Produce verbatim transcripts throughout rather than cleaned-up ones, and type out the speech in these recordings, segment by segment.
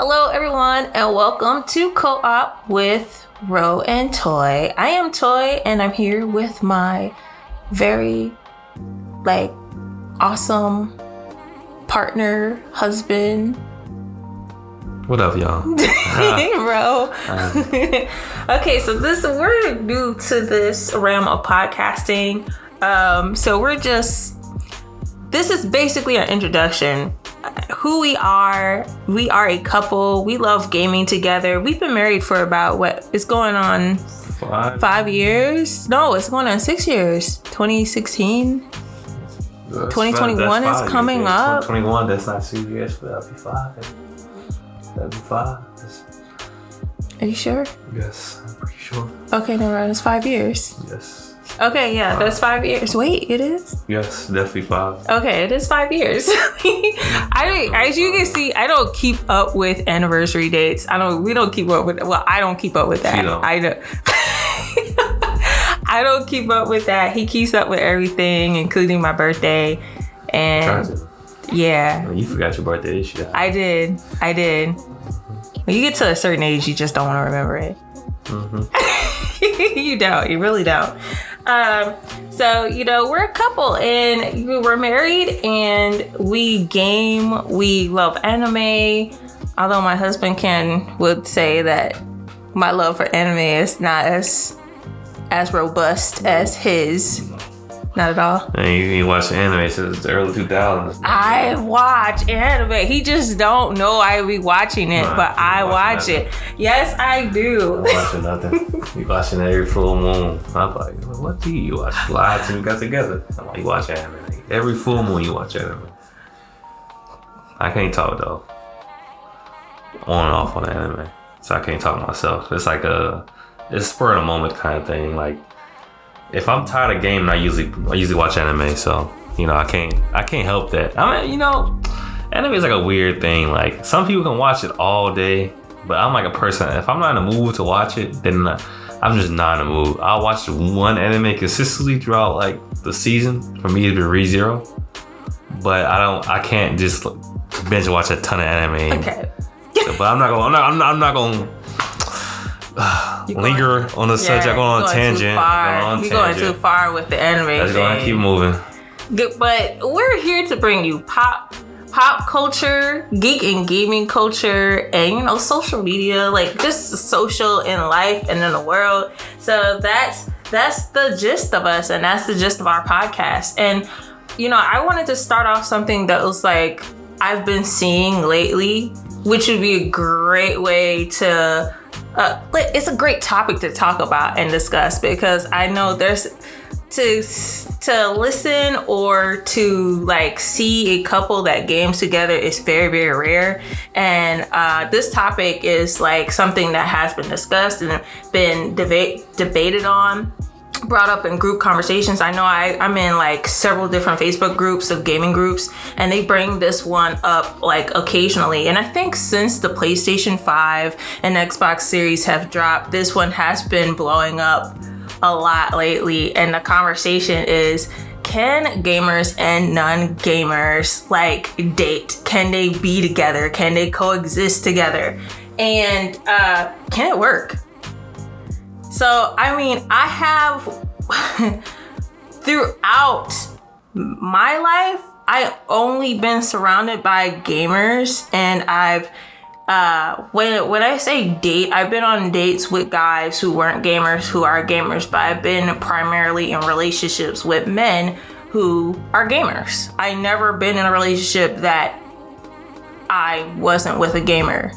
Hello, everyone, and welcome to Co-op with Ro and Toi. I am Toi, and I'm here with my very, like, awesome partner, husband. What up, y'all? Ro. Okay, so this we're new to this realm of podcasting. Um, so we're just this is basically our introduction. Who we are. We are a couple. We love gaming together. We've been married for about what it's going on five, five years. No, it's going on six years. twenty sixteen That's twenty twenty-one that's is coming years. up. twenty twenty-one That's not six years, but that'll be five. That'll be five. That's... Are you sure? Yes, I'm pretty sure. Okay, no, that's five years. Yes. Okay, yeah, wow. That's five years. Wait, it is? Yes, definitely five. Okay, it is five years. I, as you can see, I don't keep up with anniversary dates. I don't. We don't keep up with. Well, I don't keep up with that. Don't. I don't. I don't keep up with that. He keeps up with everything, including my birthday, and Transit. yeah. Well, you forgot your birthday this year. I did. I did. When you get to a certain age, you just don't want to remember it. Mm-hmm. You don't. You really don't. Um, so, you know, we're a couple and we're married and we game, we love anime, although my husband Ken would say that my love for anime is not as as robust as his. Not at all. And you, you watch anime since the early two thousands. I watch anime. He just don't know I be watching it, nah, but I watch nothing. it. Yes, I do. I'm watching nothing. You watching every full moon. I'm like, what do you watch? Fly till we got together. I'm like, you watch anime. Every full moon you watch anime. I can't talk though. On and off on anime. So I can't talk myself. It's like a, it's spur of the moment kind of thing. Like, if I'm tired of gaming, I usually I usually watch anime, so you know I can't I can't help that. I mean, you know, anime is like a weird thing. Like some people can watch it all day, but I'm like a person. If I'm not in the mood to watch it, then I'm just not in the mood. I'll watch one anime consistently throughout like the season. For me, it'd be ReZero, but I don't I can't just binge watch a ton of anime. Okay. So, but I'm not gonna I'm not I'm not, I'm not gonna. You're linger going, on the yeah, subject, going on a tangent. Going You're tangent. going too far with the anime. That's going to keep moving. But we're here to bring you pop, pop culture, geek and gaming culture, and you know, social media, like just social in life and in the world. So that's that's the gist of us, and that's the gist of our podcast. And you know, I wanted to start off something that was like I've been seeing lately, which would be a great way to. Uh, but it's a great topic to talk about and discuss because I know there's to to listen or to like see a couple that games together is very, very rare. And uh, this topic is like something that has been discussed and been debate debated on, brought up in group conversations. I know I, I'm in like several different Facebook groups of gaming groups and they bring this one up like occasionally. And I think since the PlayStation five and Xbox Series have dropped, this one has been blowing up a lot lately. And the conversation is, can gamers and non-gamers like date? Can they be together? Can they coexist together? And uh, can it work? So, I mean, I have, throughout my life, I've only been surrounded by gamers. And I've, uh, when, when I say date, I've been on dates with guys who weren't gamers, who are gamers. But I've been primarily in relationships with men who are gamers. I never been in a relationship that I wasn't with a gamer.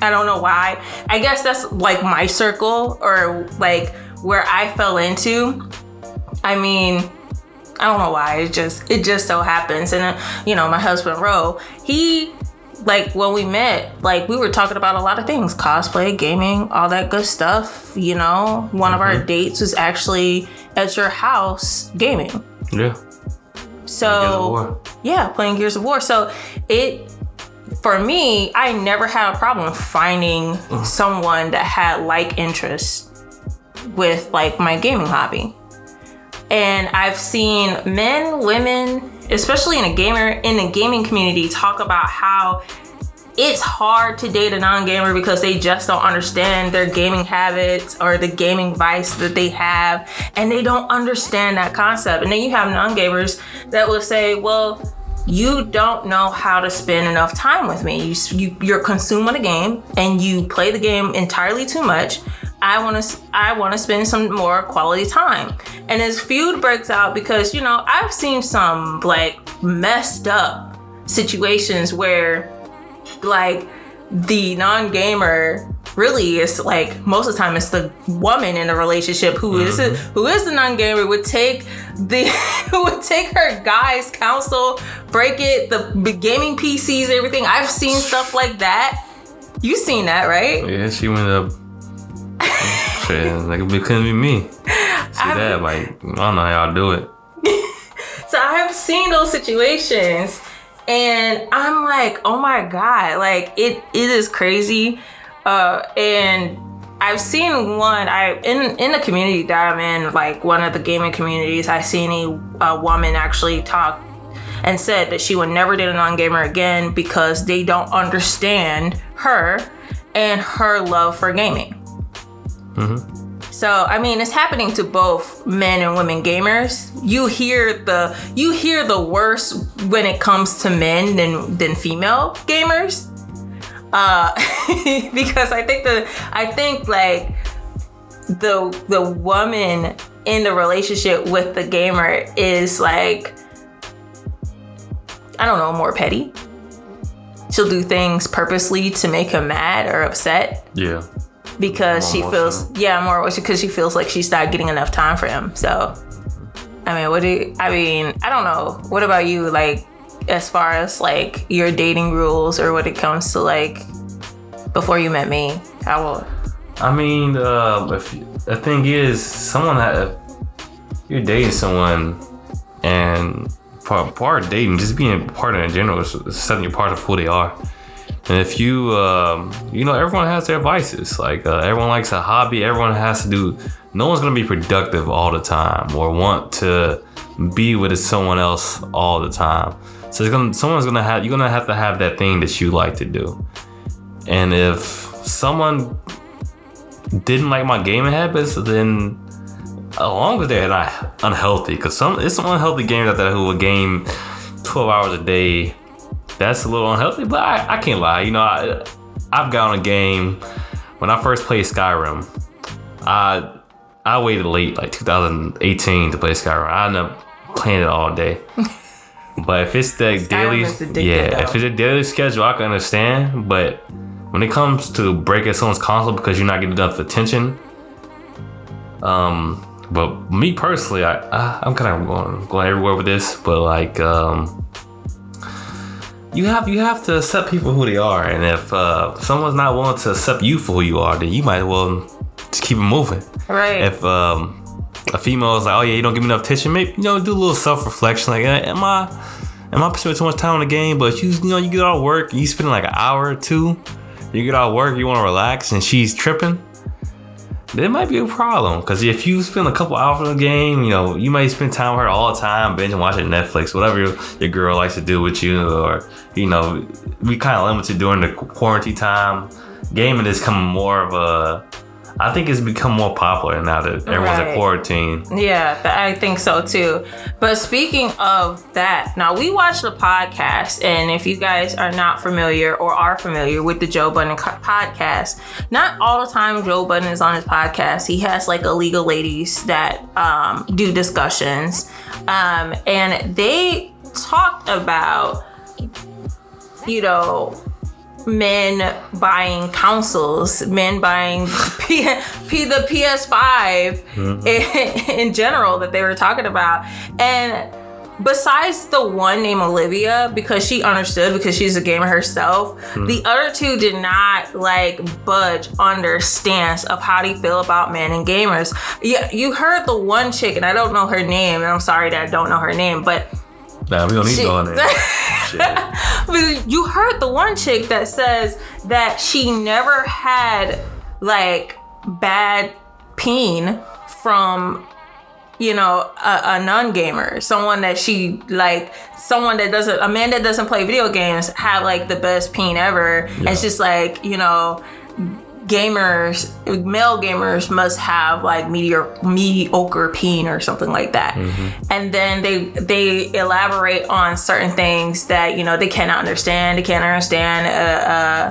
I don't know why. I guess that's like my circle or like where I fell into. I mean, I don't know why. It just it just so happens. And, uh, you know, my husband, Ro, he like when we met, like we were talking about a lot of things, cosplay, gaming, all that good stuff. You know, one mm-hmm. of our dates was actually at your house gaming. Yeah. So, playing yeah, playing Gears of War. So it. For me, I never had a problem finding someone that had like interests with like my gaming hobby. And I've seen men, women, especially in a gamer in the gaming community, talk about how it's hard to date a non-gamer because they just don't understand their gaming habits or the gaming vice that they have, and they don't understand that concept. And then you have non-gamers that will say, well, you don't know how to spend enough time with me. You, you, you're consumed with a game and you play the game entirely too much. I want to I want to spend some more quality time. And this feud breaks out because, you know, I've seen some like messed up situations where like the non-gamer really is like, most of the time it's the woman in the relationship who is mm-hmm. who is the non-gamer would take the would take her guy's counsel, break it, the gaming P Cs, everything. I've seen stuff like that. You've seen that, right? Yeah, she went up. Shit, like it couldn't be me. See I've, that? Like I don't know how y'all do it. So I have seen those situations, and I'm like, oh my god, like it it is crazy. Uh, and I've seen one, I in in the community that I'm in, like one of the gaming communities, I seen a, a woman actually talk and said that she would never date a non-gamer again because they don't understand her and her love for gaming. Mm-hmm. So, I mean, it's happening to both men and women gamers. You hear the you hear the worst when it comes to men than than female gamers. Uh, because I think the I think like the the woman in the relationship with the gamer is like, I don't know, more petty. She'll do things purposely to make him mad or upset. Yeah. Because she feels him. yeah more because she feels like she's not getting enough time for him. So, I mean, what do you, I mean? I don't know. What about you? Like, as far as like your dating rules or when it comes to like before you met me, how will I mean uh if you, the thing is someone that you're dating someone and part, part of dating, just being part in general is setting you apart of who they are. And if you um you know, everyone has their vices, like uh, everyone likes a hobby, everyone has to do, no one's gonna be productive all the time or want to be with someone else all the time. So it's gonna, someone's gonna have, you're gonna have to have that thing that you like to do. And if someone didn't like my gaming habits, then along with that, I unhealthy. Cause some, it's some unhealthy gamers out there who will game twelve hours a day. That's a little unhealthy, but I, I can't lie. You know, I, I've got on a game. When I first played Skyrim, I I waited late, like two thousand eighteen, to play Skyrim. I ended up playing it all day. But if it's the daily, yeah, though. if it's a daily schedule, I can understand. But when it comes to breaking someone's console because you're not getting enough attention, um, but me personally, I, I I'm kind of going going everywhere with this. But like, um, you have you have to accept people who they are, and if uh, someone's not willing to accept you for who you are, then you might well just keep it moving. Right. If um. a female is like, oh yeah, you don't give me enough attention. Maybe, you know, do a little self-reflection. Like, am I, am I spending too much time on the game? But you, you know, you get out of work, you spend like an hour or two. You get out of work, you want to relax, and she's tripping. There might be a problem because if you spend a couple hours on the game, you know, you might spend time with her all the time, binge watching Netflix, whatever your, your girl likes to do with you, or you know, we kind of limited during the quarantine time. Gaming is coming more of a. I think it's become more popular now that everyone's right. in quarantine. Yeah, I think so too. But speaking of that, now we watched the podcast, and if you guys are not familiar or are familiar with the Joe Budden podcast, not all the time Joe Budden is on his podcast. He has like illegal ladies that um, do discussions, um, and they talked about, you know, men buying consoles, men buying P- P- the P S five mm-hmm. in, in general that they were talking about. And besides the one named Olivia, because she understood because she's a gamer herself, mm-hmm. the other two did not like budge on their stance of how they feel about men and gamers. Yeah, you heard the one chick, and I don't know her name, and I'm sorry that I don't know her name, but nah, we don't need to go on there. You heard the one chick that says that she never had like bad peen from, you know, a, a non-gamer, someone that she like, someone that doesn't, a man that doesn't play video games have like the best peen ever. Yeah. It's just like, you know, gamers, male gamers must have like meteor, mediocre peen or something like that. Mm-hmm. And then they they elaborate on certain things that, you know, they cannot understand. They can't understand a,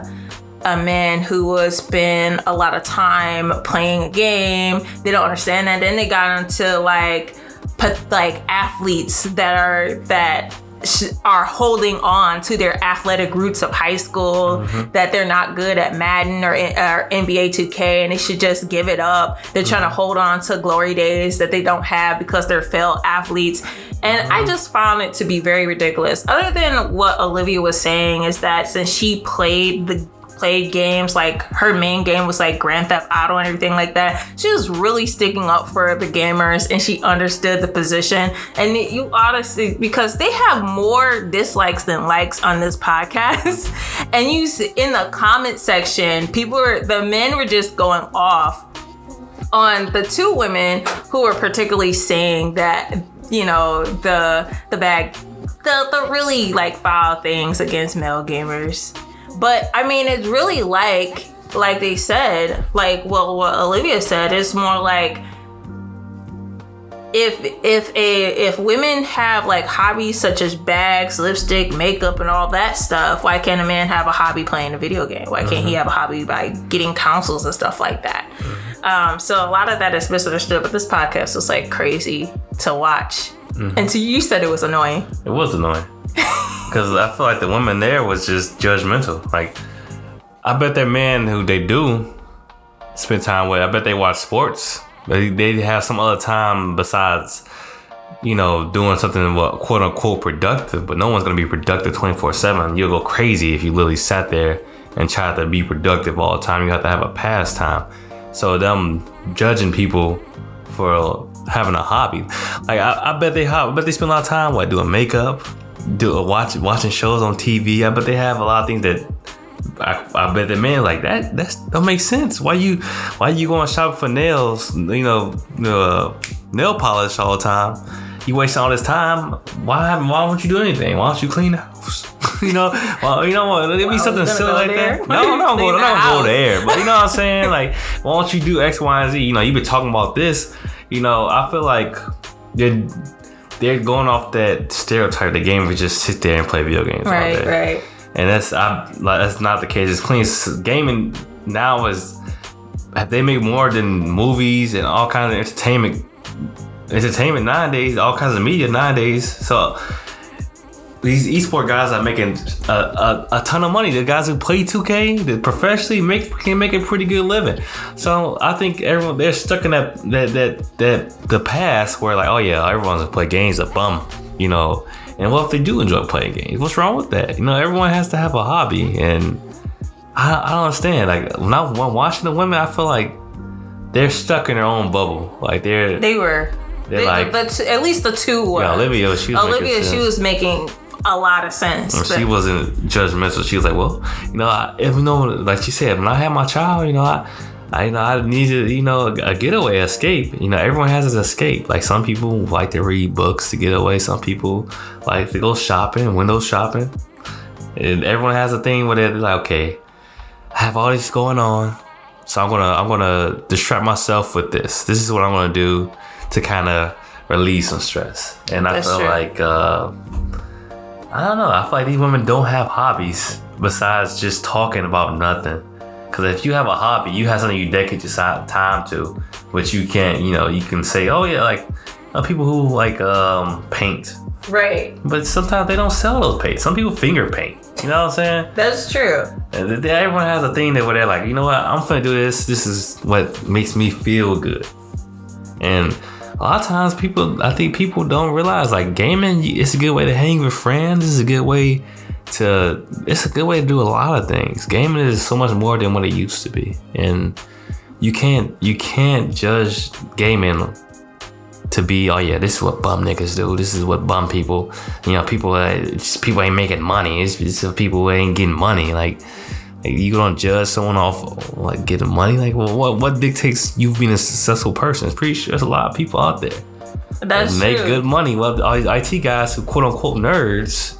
a a man who would spend a lot of time playing a game. They don't understand that. Then they got into like put, like athletes that are that sh- are holding on to their athletic roots of high school, mm-hmm. that they're not good at Madden or, or N B A two K and they should just give it up. They're mm-hmm. trying to hold on to glory days that they don't have because they're failed athletes. And mm-hmm. I just found it to be very ridiculous. Other than what Olivia was saying is that since she played the played games, like her main game was like Grand Theft Auto and everything like that, she was really sticking up for the gamers and she understood the position. And you honestly, because they have more dislikes than likes on this podcast, and you in the comment section, people were, the men were just going off on the two women who were particularly saying that, you know, the the bag the, the really like foul things against male gamers. But I mean, it's really like, like they said, like well, what Olivia said, it's more like if if a if women have like hobbies such as bags, lipstick, makeup, and all that stuff, why can't a man have a hobby playing a video game? Why can't mm-hmm. he have a hobby by getting counsels and stuff like that? Mm-hmm. Um, so a lot of that is misunderstood. But this podcast was like crazy to watch, mm-hmm. and so you said it was annoying. It was annoying. Because I feel like the woman there was just judgmental. Like, I bet that men who they do spend time with, I bet they watch sports. They, they have some other time besides, you know, doing something, what, quote unquote, productive. But no one's going to be productive twenty-four seven. You'll go crazy if you literally sat there and tried to be productive all the time. You have to have a pastime. So them judging people for having a hobby. Like, I, I bet they I bet they spend a lot of time, what, doing makeup? Do watch watching shows on T V. I bet they have a lot of things that I, I bet the man like that. That's, that makes sense. Why you why you going shop for nails? You know, uh, nail polish all the time. You wasting all this time. Why why won't you do anything? Why don't you clean the house? you know, well, you know what? It'd be well, something silly like there. that. No, no, go, don't go there. But you know what I'm saying? Like, why don't you do X, Y, and Z? You know, you've been talking about this. You know, I feel like they're They're going off that stereotype. The gamers just sit there and play video games right, all day. Right. And that's I, like, that's not the case. It's clean. Gaming now is, they make more than movies and all kinds of entertainment. Entertainment nowadays, all kinds of media nowadays. So these esports guys are making a, a, a ton of money. The guys who play two K, they professionally make can make a pretty good living. So I think everyone, they're stuck in that that that that the past where like, oh yeah, everyone's gonna play games, a bum, you know. And what if they do enjoy playing games? What's wrong with that? You know, everyone has to have a hobby, and I, I don't understand. Like when I when watching the women, I feel like they're stuck in their own bubble. Like they're they were they're they, like the t- at least the two were. Yeah, Olivia, she was Olivia, she was making. a lot of sense. Well, she wasn't judgmental. She was like, well, you know, I, if, you know, like she said, when I had my child, you know, I, I, you know, I needed, you know, a getaway, escape. You know, everyone has an escape. Like some people like to read books to get away. Some people like to go shopping, window shopping. And everyone has a thing where they're like, okay, I have all this going on, so I'm gonna, I'm gonna distract myself with this. This is what I'm gonna do to kind of release some stress. And I That's feel true. like. Uh, I don't know. I feel like these women don't have hobbies besides just talking about nothing. Because if you have a hobby, you have something you dedicate your time to, but you can't, you know, you can say, oh yeah, like uh, people who like um, paint. Right. But sometimes they don't sell those paints. Some people finger paint. You know what I'm saying? That's true. And everyone has a thing that where they're like, you know what, I'm finna do this. This is what makes me feel good. And a lot of times people, I think people don't realize like gaming, it's a good way to hang with friends. It's a good way to, it's a good way to do a lot of things. Gaming is so much more than what it used to be. And you can't, you can't judge gaming to be, oh yeah, this is what bum niggas do. This is what bum people, you know, people, it's people ain't making money. It's just people who ain't getting money. Like, like you don't judge someone off like getting money. Like, well, what what dictates you being a successful person? It's pretty sure there's a lot of people out there That's make true. Good money. Well, all these I T guys who quote unquote nerds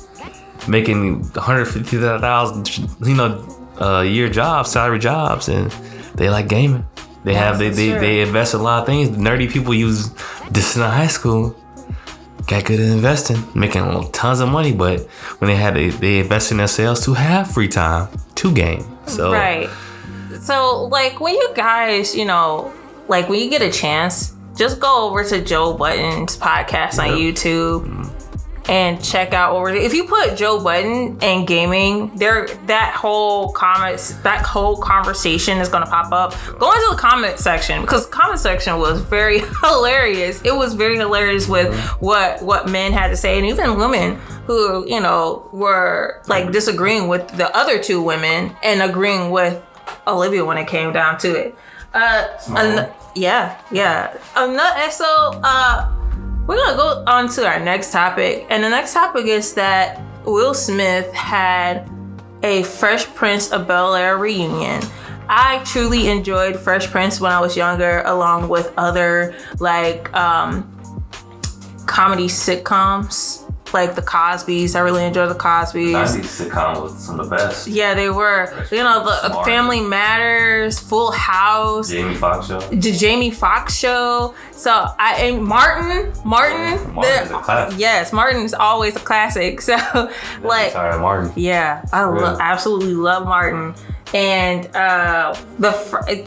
making one hundred fifty thousand dollars, you know, uh, year jobs, salary jobs, and they like gaming. They have they, they, they invest in a lot of things. Nerdy people use this in high school. Got good at investing, making tons of money, but when they had they, they invest in themselves to have free time to game. So right. So like when you guys, you know, like when you get a chance, just go over to Joe Budden's podcast on yep. YouTube mm-hmm. and check out what we're doing. If you put Joe Budden and gaming, there that whole comments that whole conversation is gonna pop up. Go into the comment section, because the comment section was very hilarious. It was very hilarious with mm-hmm. what what men had to say, and even women who, you know, were like disagreeing with the other two women and agreeing with Olivia when it came down to it. Uh, an- yeah, yeah. Um, no, so uh, we're gonna go on to our next topic, and the next topic is that Will Smith had a Fresh Prince of Bel-Air reunion. I truly enjoyed Fresh Prince when I was younger, along with other like um, comedy sitcoms. Like the Cosbys, I really enjoy the Cosbys. nineties sitcom was some of the best. Yeah, they were. Fresh, you know, the smart. Family Matters, Full House, Jamie Foxx show, the Jamie Foxx show. So I and Martin, Martin, Martin's the, a classic. Yes, Martin's always a classic. So yeah, like, sorry, Martin. Yeah, I lo- absolutely love Martin. And uh, the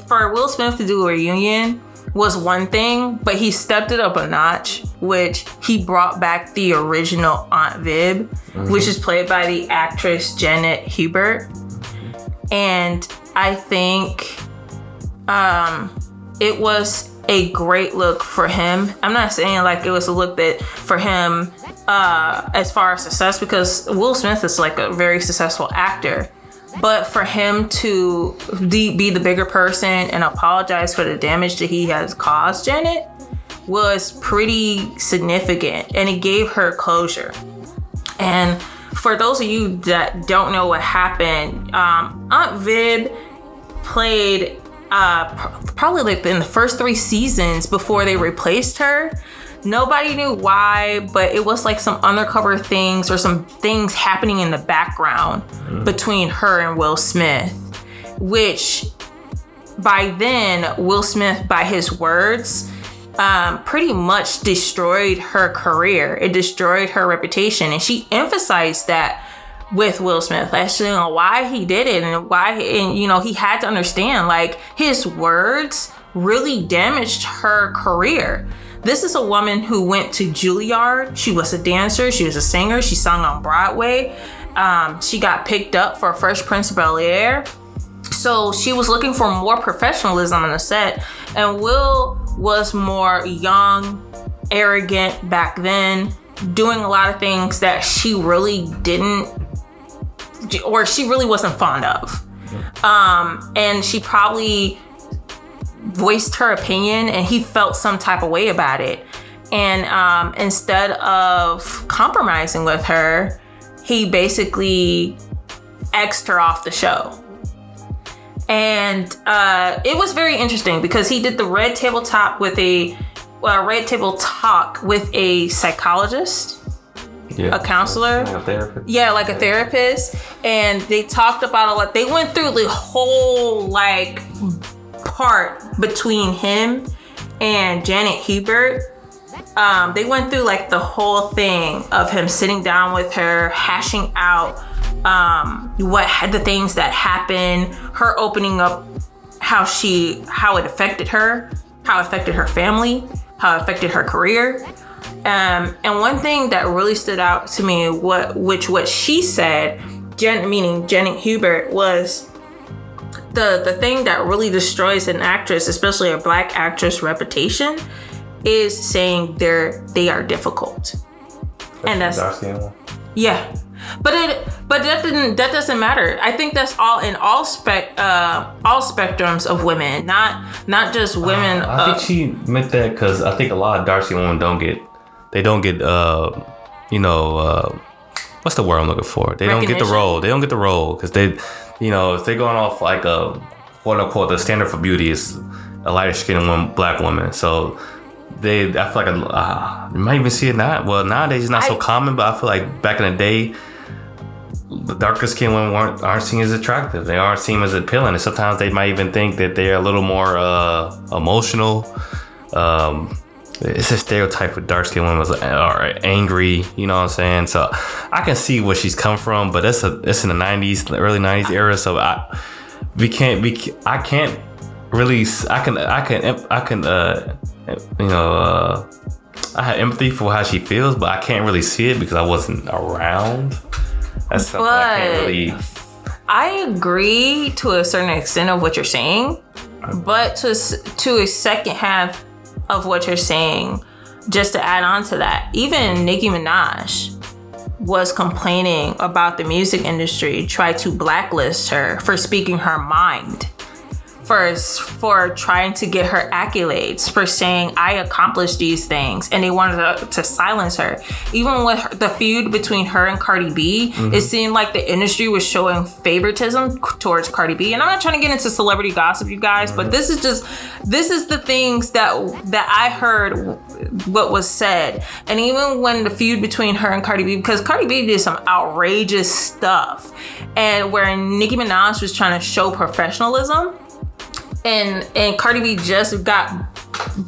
for Will Smith to do a reunion was one thing, but he stepped it up a notch, which he brought back the original Aunt Viv, mm-hmm. which is played by the actress Janet Hubert. And I think um, it was a great look for him. I'm not saying like it was a look that for him uh, as far as success, because Will Smith is like a very successful actor. But for him to de- be the bigger person and apologize for the damage that he has caused Janet was pretty significant, and it gave her closure. And for those of you that don't know what happened, um, Aunt Viv played uh, pr- probably like in the first three seasons before they replaced her. Nobody knew why, but it was like some undercover things or some things happening in the background mm. between her and Will Smith, which by then, Will Smith, by his words, um, pretty much destroyed her career. It destroyed her reputation. And she emphasized that with Will Smith, actually, you know, why he did it and why, and you know, he had to understand like his words really damaged her career. This is a woman who went to Juilliard. She was a dancer. She was a singer. She sang on Broadway. Um, she got picked up for Fresh Prince of Bel-Air. So she was looking for more professionalism on the set. And Will was more young, arrogant back then, doing a lot of things that she really didn't, or she really wasn't fond of. Um, and she probably voiced her opinion, and he felt some type of way about it. And um, instead of compromising with her, he basically X'd her off the show. And uh, it was very interesting because he did the Red Table Talk with a well, Red Table Talk with a psychologist. Yeah, a counselor, like a therapist. Yeah, like a therapist, and they talked about a lot. They went through the whole like part between him and Janet Hubert. Um, they went through like the whole thing of him sitting down with her, hashing out um, what had the things that happened, her opening up how she, how it affected her, how it affected her family, how it affected her career. Um, and one thing that really stood out to me, what which what she said, Jen, meaning Janet Hubert, was The, the thing that really destroys an actress, especially a black actress' reputation, is saying they're they are difficult. That's and that's dark-skinned. Yeah, but it but that didn't that doesn't matter. I think that's all in all spec uh, all spectrums of women, not not just women. Uh, I of, think she meant that because I think a lot of dark-skinned women don't get they don't get uh, you know uh, what's the word I'm looking for? They don't get the role. They don't get the role because they. You know, if they're going off like a quote unquote, the standard for beauty is a lighter skinned woman, black woman. So they, I feel like I, uh, you might even see it now. Well, nowadays it's not I, so common, but I feel like back in the day, the darker skinned women weren't, aren't seen as attractive. They aren't seen as appealing. And sometimes they might even think that they're a little more uh, emotional. Um, it's a stereotype with dark skinned women are angry, you know what I'm saying? So I can see where she's come from, but it's, a, it's in the nineties, the early nineties era. So I, we can't, we, I can't really, I can, I can, I can, uh, you know, uh, I have empathy for how she feels, but I can't really see it because I wasn't around. That's something I can't really. I agree to a certain extent of what you're saying, but to to a second half of what you're saying, just to add on to that, even Nicki Minaj was complaining about the music industry, tried to blacklist her for speaking her mind, for for trying to get her accolades, for saying I accomplished these things, and they wanted to, to silence her. Even with her, the feud between her and Cardi B, mm-hmm. it seemed like the industry was showing favoritism towards Cardi B. And I'm not trying to get into celebrity gossip, you guys, mm-hmm. but this is just this is the things that that I heard what was said. And even when the feud between her and Cardi B, because Cardi B did some outrageous stuff, and where Nicki Minaj was trying to show professionalism. And and Cardi B just got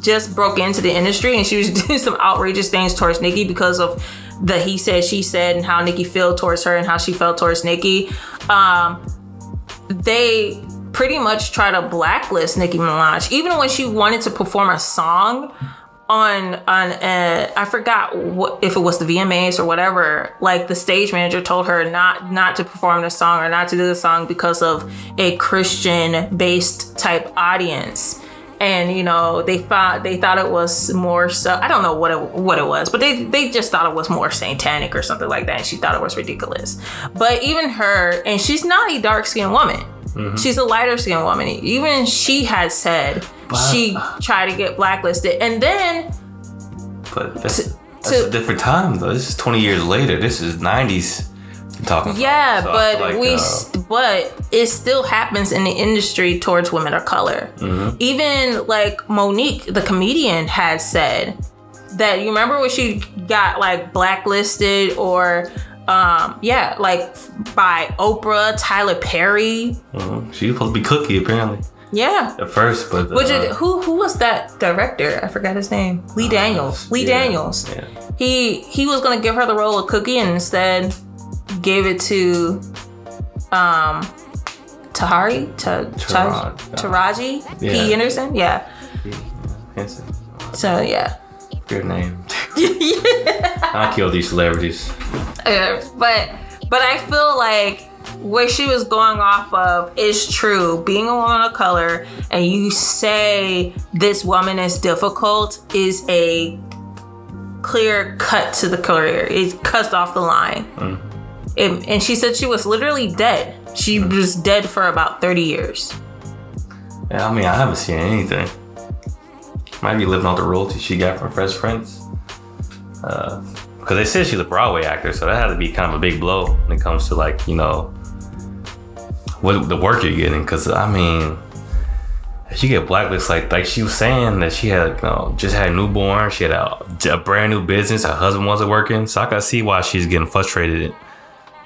just broke into the industry, and she was doing some outrageous things towards Nicki because of the he said, she said, and how Nicki felt towards her and how she felt towards Nicki. Um, they pretty much try to blacklist Nicki Minaj, even when she wanted to perform a song on on uh, I forgot what if it was the V M As or whatever. Like the stage manager told her not not to perform the song or not to do the song because of a Christian based type audience, and you know they thought they thought it was more so I don't know what it, what it was, but they they just thought it was more satanic or something like that, and she thought it was ridiculous. But even her, and she's not a dark skinned woman. Mm-hmm. She's a lighter skinned woman. Even she had said but, she tried to get blacklisted. And then... But that's, to, that's to, a different time, though. This is twenty years later. This is nineties I'm talking yeah, about. Yeah, so but, like, we, uh, but it still happens in the industry towards women of color. Mm-hmm. Even, like, Monique, the comedian, had said that... You remember when she got, like, blacklisted or... Um, yeah, like by Oprah, Tyler Perry. Mm-hmm. She was supposed to be Cookie, apparently. Yeah. At first, but... The, Which is, who who was that director? I forgot his name. Lee Daniels. Uh, Lee yeah, Daniels. Yeah. He he was going to give her the role of Cookie and instead gave it to um, Tahari? Ta- Taraj, Taraji? Taraji yeah. P. Henderson? Yeah. P. Henson. So, yeah. Good name. yeah. I kill these celebrities. Uh, but but I feel like what she was going off of is true. Being a woman of color and you say this woman is difficult is a clear cut to the career. It cuts off the line. Mm-hmm. It, and she said she was literally dead. She mm-hmm. was dead for about thirty years. Yeah, I mean, I haven't seen anything. Might be living off the royalties she got from Fresh Prince. Uh, because they said she's a Broadway actor, so that had to be kind of a big blow when it comes to, like, you know, what the work you're getting. Because, I mean, if you get blacklisted, like, like she was saying that she had, you know, just had a newborn, she had a, a brand new business, her husband wasn't working. So I can see why she's getting frustrated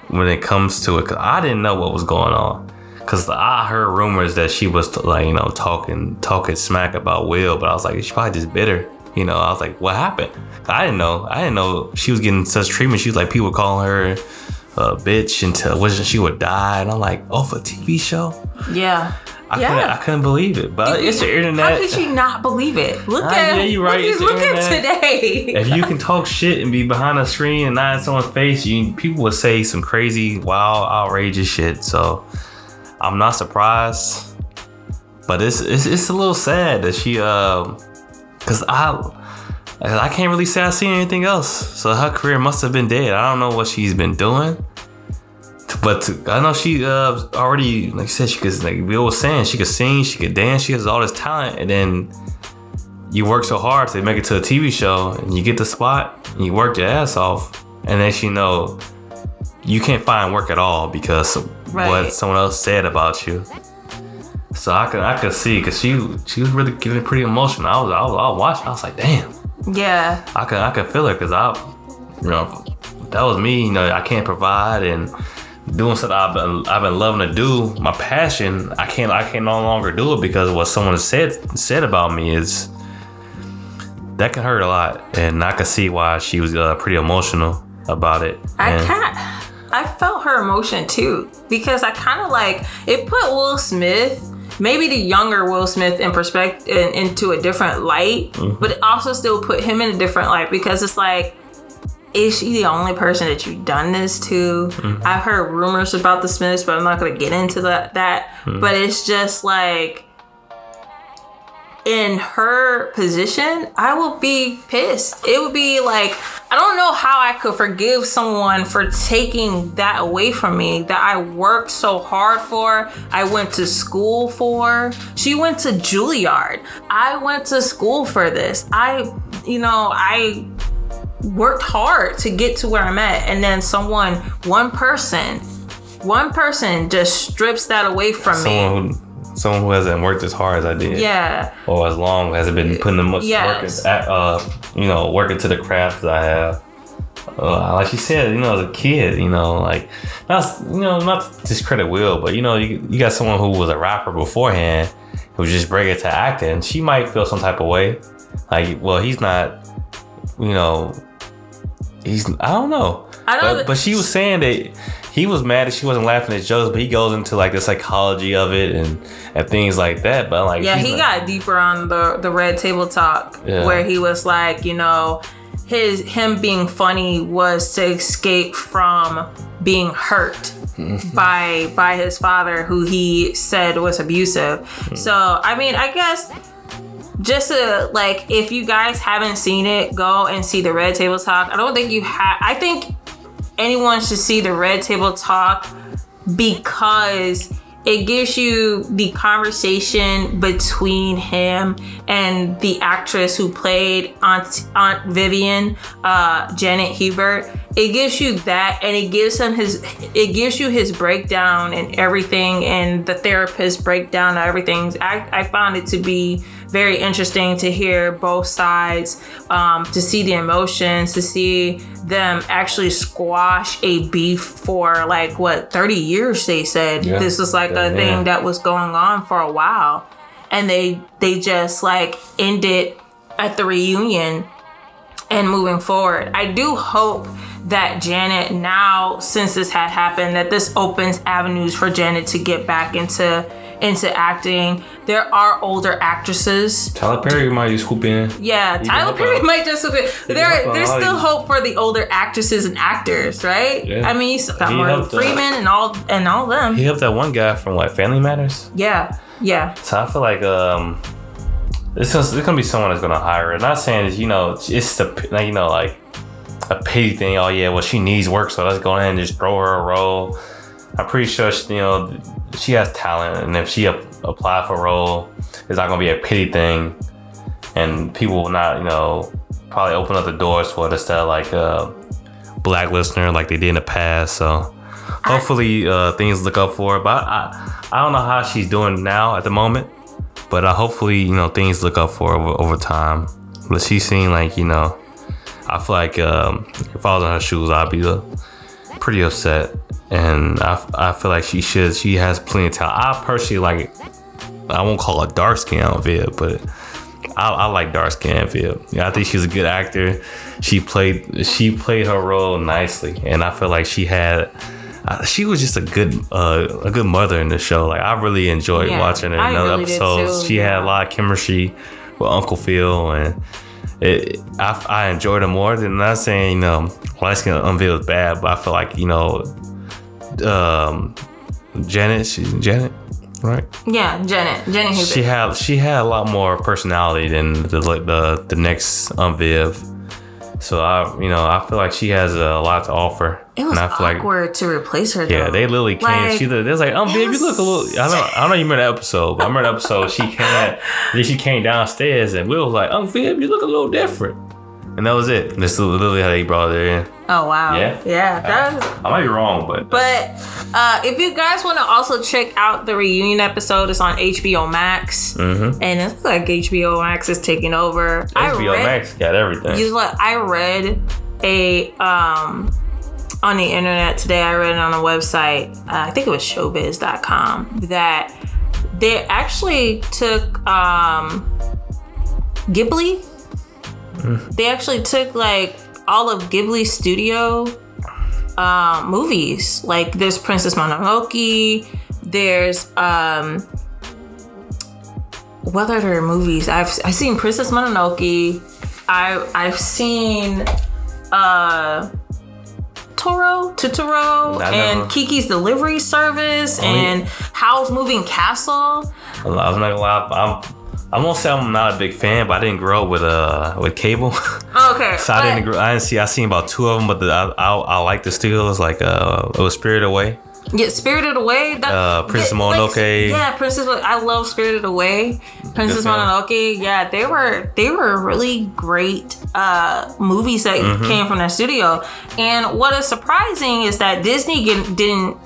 when it comes to it. Because I didn't know what was going on. Because I heard rumors that she was, like, you know, talking talking smack about Will, but I was like, she's probably just bitter. You know, I was like, what happened? I didn't know. I didn't know she was getting such treatment. She was like, people calling her a bitch until wishing she would die. And I'm like, oh, for a T V show? Yeah. I, yeah. Couldn't, I couldn't believe it. But you, it's the internet. How could she not believe it? Look ah, at yeah, you're right. Look, look at today. If you can talk shit and be behind a screen and not in someone's face, you people will say some crazy, wild, outrageous shit. So... I'm not surprised, but it's, it's it's a little sad that she, um, cause I, I can't really say I've seen anything else. So her career must have been dead. I don't know what she's been doing, but to, I know she uh, already, like I said, she could, like we always saying, she could sing, she could dance, she has all this talent, and then you work so hard to make it to a T V show, and you get the spot, and you work your ass off, and then she know you can't find work at all because. Right. What someone else said about you. So I could I could see, because she she was really getting pretty emotional. I was I was I watched. I was like, damn. Yeah. I could I could feel her, because I, you know, that was me. You know, I can't provide and doing something I've been I've been loving to do. My passion. I can't I can no longer do it because of what someone said said about me is. That can hurt a lot, and I could see why she was uh, pretty emotional about it. I can't. I felt her emotion too, because I kind of like it put Will Smith, maybe the younger Will Smith, in perspective, in, into a different light, mm-hmm. but it also still put him in a different light, because it's like, is she the only person that you've done this to? Mm-hmm. I've heard rumors about the Smiths, but I'm not gonna get into that. that. Mm-hmm. But it's just like, in her position, I would be pissed. It would be like, I don't know how I could forgive someone for taking that away from me that I worked so hard for, I went to school for. She went to Juilliard. I went to school for this. I, you know, I worked hard to get to where I'm at. And then someone, one person, one person just strips that away from someone me. Who- Someone who hasn't worked as hard as I did, yeah, or as long, hasn't been putting the much yes. work, at, uh, you know, working to the craft that I have. Uh, like she said, you know, as a kid, you know, like not, you know, not to discredit Will, but you know, you, you got someone who was a rapper beforehand who just break it to acting. She might feel some type of way, like, well, he's not, you know, he's I don't know. I don't but, but she was saying that he was mad that she wasn't laughing at jokes, but he goes into like the psychology of it and, and things like that. But like, yeah, he like, got deeper on the the Red Table Talk, yeah. where he was like, you know, his him being funny was to escape from being hurt by by his father, who he said was abusive. Mm-hmm. So I mean, I guess. Just to, like, if you guys haven't seen it, go and see the Red Table Talk. I don't think you have. I think anyone should see the Red Table Talk, because it gives you the conversation between him and the actress who played Aunt Aunt Vivian, uh, Janet Hubert. It gives you that, and it gives him his. It gives you his breakdown and everything, and the therapist's breakdown of everything. I I found it to be very interesting to hear both sides, um, to see the emotions, to see them actually squash a beef for like what thirty years they said. Yeah. This was like yeah, a yeah. thing that was going on for a while, and they they just like ended at the reunion and moving forward. I do hope that Janet, now since this had happened, that this opens avenues for Janet to get back into. into acting. There are older actresses. Tyler Perry might just swoop in. Yeah, you Tyler Perry out. might just swoop in. There, there's out. still hope for the older actresses and actors, right? Yeah. I mean, you still got Morgan Freeman that. and all and all them. He helped that one guy from like Family Matters. Yeah, yeah. So I feel like um, it's gonna, it's gonna be someone that's gonna hire her. Not saying that, you know, it's the, you know, like a pity thing. Oh yeah, well she needs work, so let's go ahead and just throw her a role. I'm pretty sure she, you know, she has talent, and if she ap- apply for a role, it's not gonna be a pity thing, and people will not, you know, probably open up the doors for it instead of like a black listener like they did in the past. So hopefully uh, things look up for her. But I, I don't know how she's doing now at the moment, but uh, hopefully, you know, things look up for her over, over time. But she seemed like, you know, I feel like um, if I was in her shoes, I'd be uh, pretty upset. And I, I feel like she should. She has plenty of talent. I personally like, I won't call it dark skin Aunt Viv, but I, I like dark skin Aunt Viv. Yeah, I think she's a good actor. She played she played her role nicely, and I feel like she had. Uh, she was just a good uh, a good mother in the show. Like I really enjoyed yeah, watching her in I other really episodes. She had a lot of chemistry with Uncle Phil, and it, I I enjoyed her more than not saying you know light skin Aunt Viv was bad, but I feel like you know. Um, Janet, she's Janet, right? Yeah, Janet. Janet Hubert. She had she had a lot more personality than the the, the next Aunt Viv. So I, you know, I feel like she has a lot to offer. It was and I feel awkward like, to replace her. Though. Yeah, they literally came. Like, she they was like, Aunt Viv, was... you look a little. I don't, I don't know. You remember that episode? But I remember that episode. She came. Then she came downstairs, and Will was like, Aunt Viv, you look a little different. And that was it. That's literally how they brought her in. Oh, wow. Yeah. Yeah. That was, I might be wrong, but. But uh, if you guys want to also check out the reunion episode, it's on H B O Max. Mm-hmm. And it's like H B O Max is taking over. H B O read, Max got everything. You look, I read a. Um, on the internet today, I read it on a website, uh, I think it was showbiz dot com, that they actually took um, Ghibli. Mm-hmm. They actually took like all of Ghibli studio uh, movies. Like there's Princess Mononoke, there's um, what other movies? I've I've seen Princess Mononoke. I I've seen. Uh, Toro, Totoro, and Kiki's Delivery Service, I mean, and Howl's Moving Castle. I was not gonna lie, I'm, I'm gonna say I'm not a big fan, but I didn't grow up with uh with cable. Okay. So I didn't grow, I didn't see. I seen about two of them, but the, I, I I like the studios like uh it was Spirited Away. Yeah, Spirited Away. That, uh, Princess Mononoke. Like, yeah, Princess. I love Spirited Away. Princess Mononoke. Yeah, they were they were really great uh, movies that mm-hmm. came from their studio. And what is surprising is that Disney get, didn't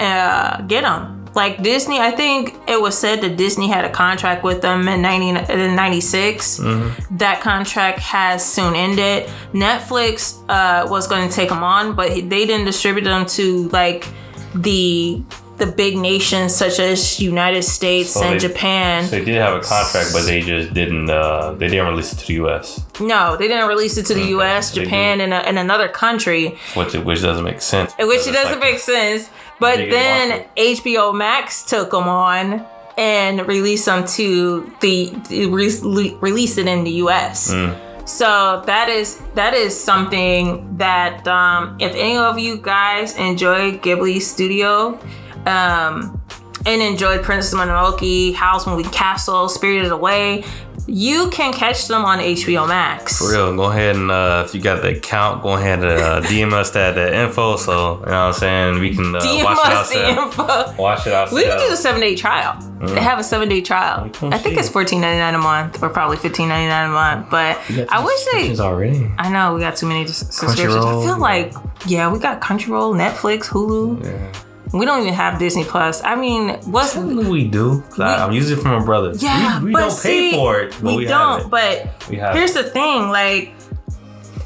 uh, get them. Like Disney, I think it was said that Disney had a contract with them in ninety-six. Mm-hmm. That contract has soon ended. Netflix uh, was going to take them on, but they didn't distribute them to like. the the big nations such as United States so and they, Japan. So they did have a contract, but they just didn't uh, they didn't release it to the U S. No, they didn't release it to the mm-hmm. U S, Japan, and, a, and another country. Which which doesn't make sense. Which it doesn't like, make sense. But then H B O Max took them on and released them to the re- released it in the U S. Mm. So that is that is something that um, if any of you guys enjoy Ghibli Studio um, and enjoyed Princess Mononoke, Howl's Moving Castle, Spirited Away, you can catch them on H B O Max. For real, go ahead and uh, if you got the account, go ahead and uh, D M us that, that info. So you know what I'm saying, we can uh, D M watch us it ourselves. The info. Watch it ourselves. We can do a seven day trial. Mm. They have a seven day trial. I think it's fourteen ninety-nine a month, or probably fifteen ninety-nine a month. But I wish they. Already. I know we got too many subscriptions. Roll, I feel like yeah, we got Crunchyroll, Netflix, Hulu. Yeah. We don't even have Disney Plus. I mean, what's something we do? We, I'm using it for my brother. Yeah, we, we but don't see, pay for it. But we, we don't. Have it. But we have here's it. The thing: like,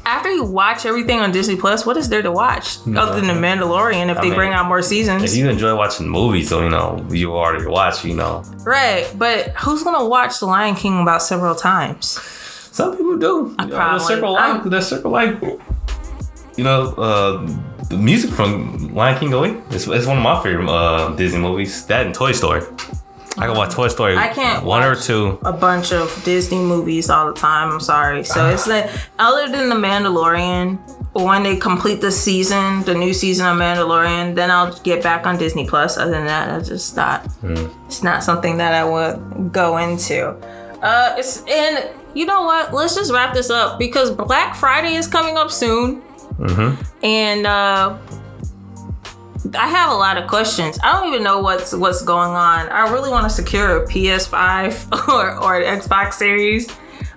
after you watch everything on Disney Plus, what is there to watch no, other than The Mandalorian? If I they mean, bring out more seasons, if you enjoy watching movies, so you know you already watch. You know, right? But who's gonna watch The Lion King about several times? Some people do. I you probably. Know, the circle like, you know. Uh, The music from Lion King away. It's, it's one of my favorite uh, Disney movies. That and Toy Story. I can watch Toy Story I can't one watch or two. A bunch of Disney movies all the time. I'm sorry. So it's like other than The Mandalorian, when they complete the season, the new season of Mandalorian, then I'll get back on Disney Plus. Other than that, I just not. Mm. It's not something that I would go into. Uh, it's and you know what? Let's just wrap this up because Black Friday is coming up soon. Mm-hmm. And uh, I have a lot of questions. I don't even know what's what's going on. I really want to secure a P S five or, or an Xbox Series,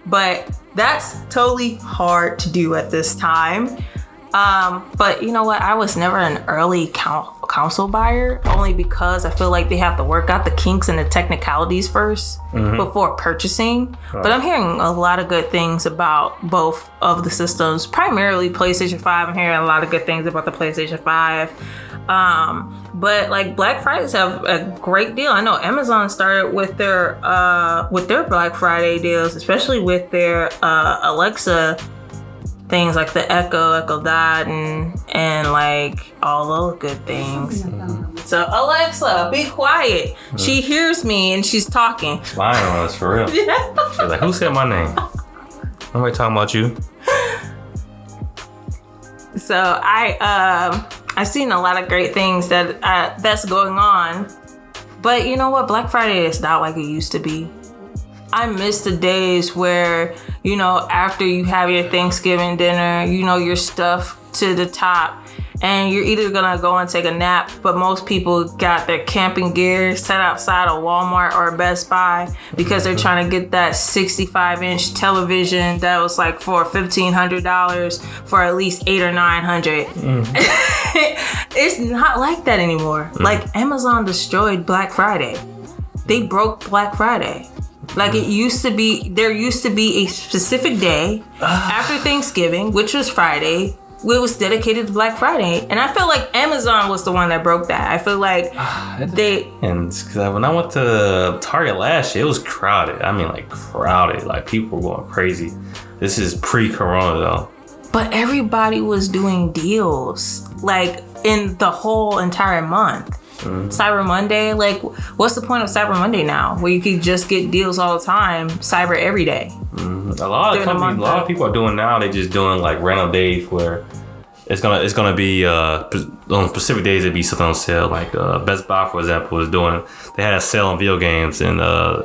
but that's totally hard to do at this time. Um, but you know what? I was never an early count. console buyer only because I feel like they have to work out the kinks and the technicalities first mm-hmm. before purchasing. Right. But I'm hearing a lot of good things about both of the systems, primarily PlayStation five. I'm hearing a lot of good things about the PlayStation five. Um, but like Black Fridays have a great deal. I know Amazon started with their uh, with their Black Friday deals, especially with their uh, Alexa things like the Echo, Echo Dot, and, and like all those good things. Mm-hmm. So Alexa, be quiet. Mm-hmm. She hears me and she's talking. She's lying on us for real. Yeah. She's like, who said my name? Nobody talking about you. So I um I've seen a lot of great things that uh, that's going on, but you know what? Black Friday is not like it used to be. I miss the days where, you know, after you have your Thanksgiving dinner, you know, your stuff to the top, and you're either gonna go and take a nap, but most people got their camping gear set outside of Walmart or Best Buy because they're trying to get that sixty-five inch television that was like for fifteen hundred dollars for at least eight or nine hundred. Mm. It's not like that anymore. Mm. Like Amazon destroyed Black Friday. They broke Black Friday. Like it used to be, there used to be a specific day after Thanksgiving, which was Friday. It was dedicated to Black Friday, and I feel like Amazon was the one that broke that. I feel like uh, they. And when I went to Target last year, it was crowded. I mean, like crowded. Like people were going crazy. This is pre-Corona though. But everybody was doing deals, like in the whole entire month. Mm-hmm. Cyber Monday, like what's the point of Cyber Monday now, where you could just get deals all the time? Cyber every day. Mm-hmm. A lot of companies, a lot of people are doing now. They're just doing like random days where it's gonna it's gonna be uh, on specific days it'd be something on sale. Like uh, Best Buy, for example, was doing. They had a sale on video games, and uh,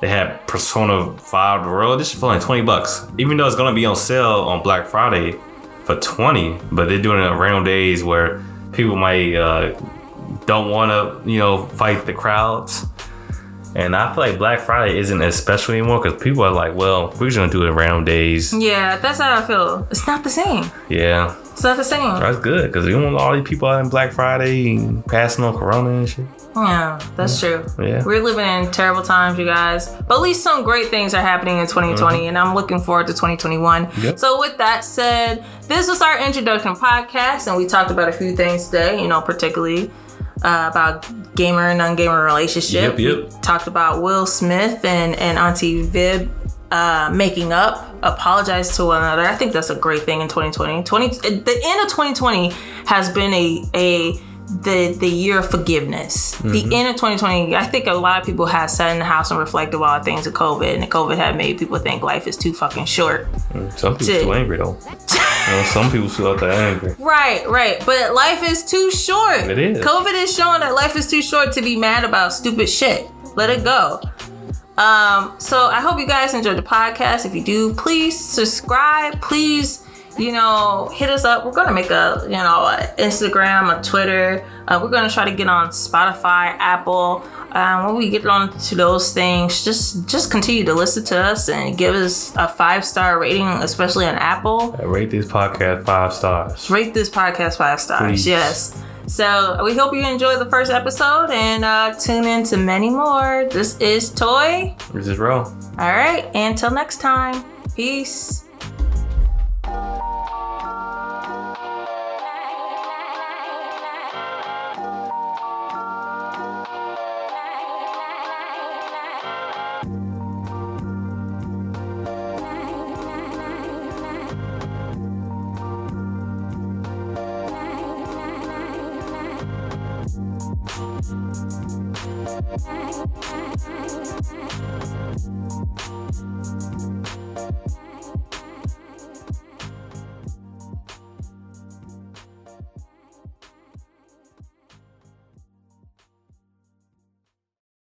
they had Persona five Royal Edition for like twenty bucks, even though it's gonna be on sale on Black Friday for twenty. But they're doing it on random days where people might. Uh, don't want to, you know, fight the crowds. And I feel like Black Friday isn't as special anymore because people are like, well, we're just going to do it random days. Yeah, that's how I feel. It's not the same. Yeah. It's not the same. That's good because you don't want all these people out on Black Friday and passing on Corona and shit. Yeah, that's yeah. true. Yeah. We're living in terrible times, you guys. But at least some great things are happening in twenty twenty, mm-hmm. and I'm looking forward to twenty twenty-one. Yep. So with that said, this was our introduction podcast, and we talked about a few things today, you know, particularly... Uh, about gamer and non-gamer relationship. Yep, yep. We talked about Will Smith and, and Auntie Viv uh, making up, apologize to one another. I think that's a great thing in twenty twenty. twenty the end of twenty twenty has been a a the the year of forgiveness. Mm-hmm. The end of twenty twenty, I think a lot of people have sat in the house and reflected on all the things of COVID, and COVID had made people think life is too fucking short. Some people to, too angry though. You know, some people still out there angry. Right, right. But life is too short. It is. COVID is showing that life is too short to be mad about stupid shit. Let it go. Um, so I hope you guys enjoyed the podcast. If you do, please subscribe. Please, you know, hit us up. We're going to make a, you know, a Instagram, a Twitter. Uh, we're going to try to get on Spotify, Apple. Um, when we get on to those things, just just continue to listen to us and give us a five-star rating, especially on Apple. Yeah, rate this podcast five stars. Rate this podcast five stars, please. Yes. So we hope you enjoyed the first episode, and uh, tune in to many more. This is Toi. This is Ro. All right. Until next time. Peace. Bye.